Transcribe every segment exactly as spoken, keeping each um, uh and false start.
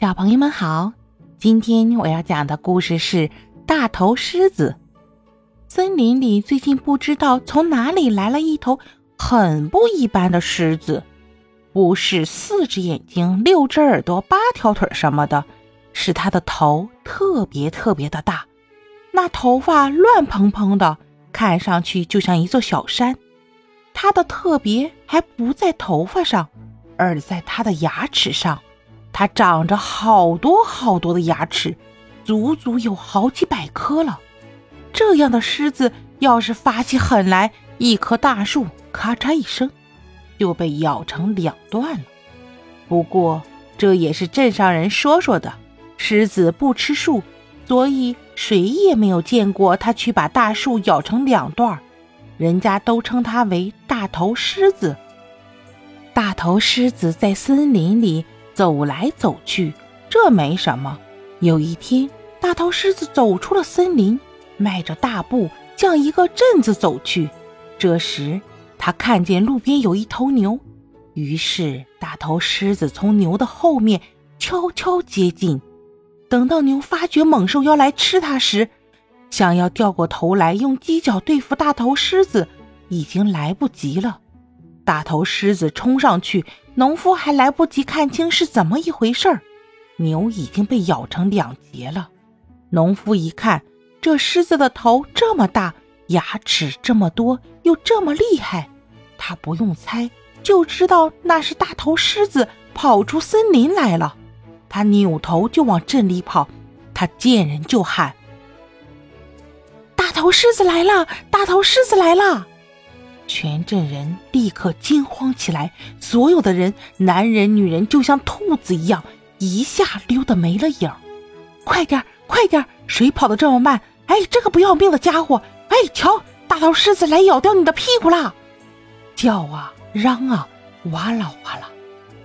小朋友们好，今天我要讲的故事是大头狮子。森林里最近不知道从哪里来了一头很不一般的狮子，不是四只眼睛、六只耳朵、八条腿什么的，是它的头特别特别的大，那头发乱蓬蓬的，看上去就像一座小山。它的特别还不在头发上，而是在它的牙齿上。它长着好多好多的牙齿，足足有好几百颗了。这样的狮子要是发起狠来，一棵大树咔嚓一声就被咬成两段了。不过这也是镇上人说说的，狮子不吃树，所以谁也没有见过它去把大树咬成两段，人家都称它为大头狮子。大头狮子在森林里走来走去，这没什么。有一天，大头狮子走出了森林，迈着大步向一个镇子走去。这时，他看见路边有一头牛，于是大头狮子从牛的后面悄悄接近。等到牛发觉猛兽要来吃它时，想要掉过头来用犄角对付大头狮子已经来不及了。大头狮子冲上去，农夫还来不及看清是怎么一回事儿，牛已经被咬成两截了。农夫一看，这狮子的头这么大，牙齿这么多，又这么厉害，他不用猜就知道那是大头狮子跑出森林来了。他扭头就往镇里跑，他见人就喊：大头狮子来了，大头狮子来了！全镇人立刻惊慌起来，所有的人，男人女人，就像兔子一样一下溜得没了影。快点快点，谁跑得这么慢？哎，这个不要命的家伙，哎，瞧，大头狮子来咬掉你的屁股啦！叫啊嚷啊，哇啦哇啦，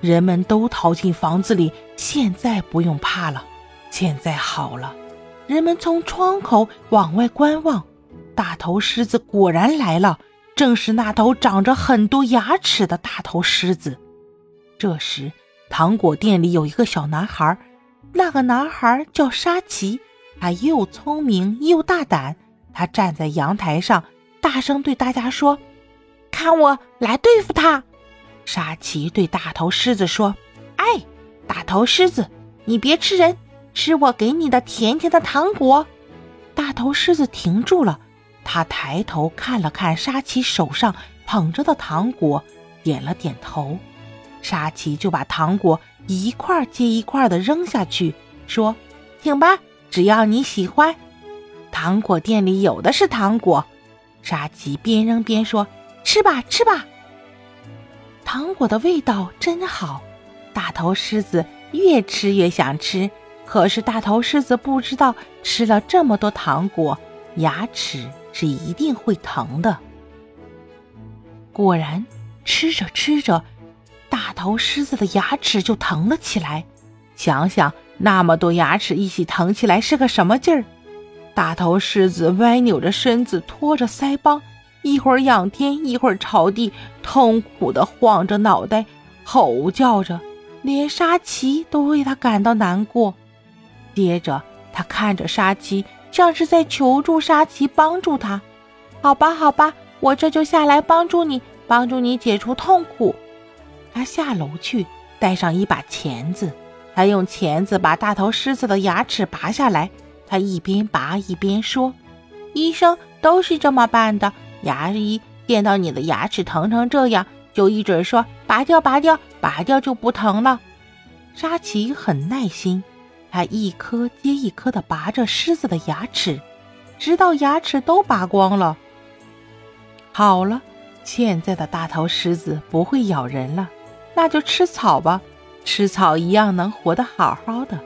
人们都逃进房子里。现在不用怕了，现在好了。人们从窗口往外观望，大头狮子果然来了，正是那头长着很多牙齿的大头狮子。这时，糖果店里有一个小男孩，那个男孩叫沙奇，他又聪明又大胆。他站在阳台上，大声对大家说：看我来对付他！沙奇对大头狮子说：哎，大头狮子，你别吃人，吃我给你的甜甜的糖果。大头狮子停住了，他抬头看了看沙奇手上捧着的糖果，点了点头。沙奇就把糖果一块接一块地扔下去，说：请吧，只要你喜欢。糖果店里有的是糖果。沙奇边扔边说：吃吧吃吧。糖果的味道真好，大头狮子越吃越想吃，可是大头狮子不知道吃了这么多糖果，牙齿是一定会疼的。果然，吃着吃着，大头狮子的牙齿就疼了起来。想想那么多牙齿一起疼起来是个什么劲儿！大头狮子歪扭着身子，拖着腮帮，一会儿仰天，一会儿朝地，痛苦地晃着脑袋，吼叫着，连沙奇都为他感到难过。接着他看着沙奇，像是在求助沙奇帮助他。好吧好吧，我这就下来帮助你，帮助你解除痛苦。他下楼去，带上一把钳子，他用钳子把大头狮子的牙齿拔下来。他一边拔一边说：医生都是这么办的，牙医见到你的牙齿疼成这样，就一直说拔掉拔掉拔掉就不疼了。沙奇很耐心，他一颗接一颗地拔着狮子的牙齿，直到牙齿都拔光了。好了，现在的大头狮子不会咬人了，那就吃草吧，吃草一样能活得好好的。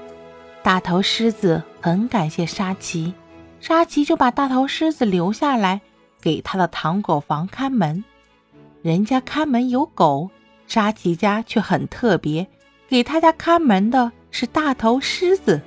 大头狮子很感谢沙奇，沙奇就把大头狮子留下来，给他的糖果房看门。人家看门有狗，沙奇家却很特别，给他家看门的是大头狮子。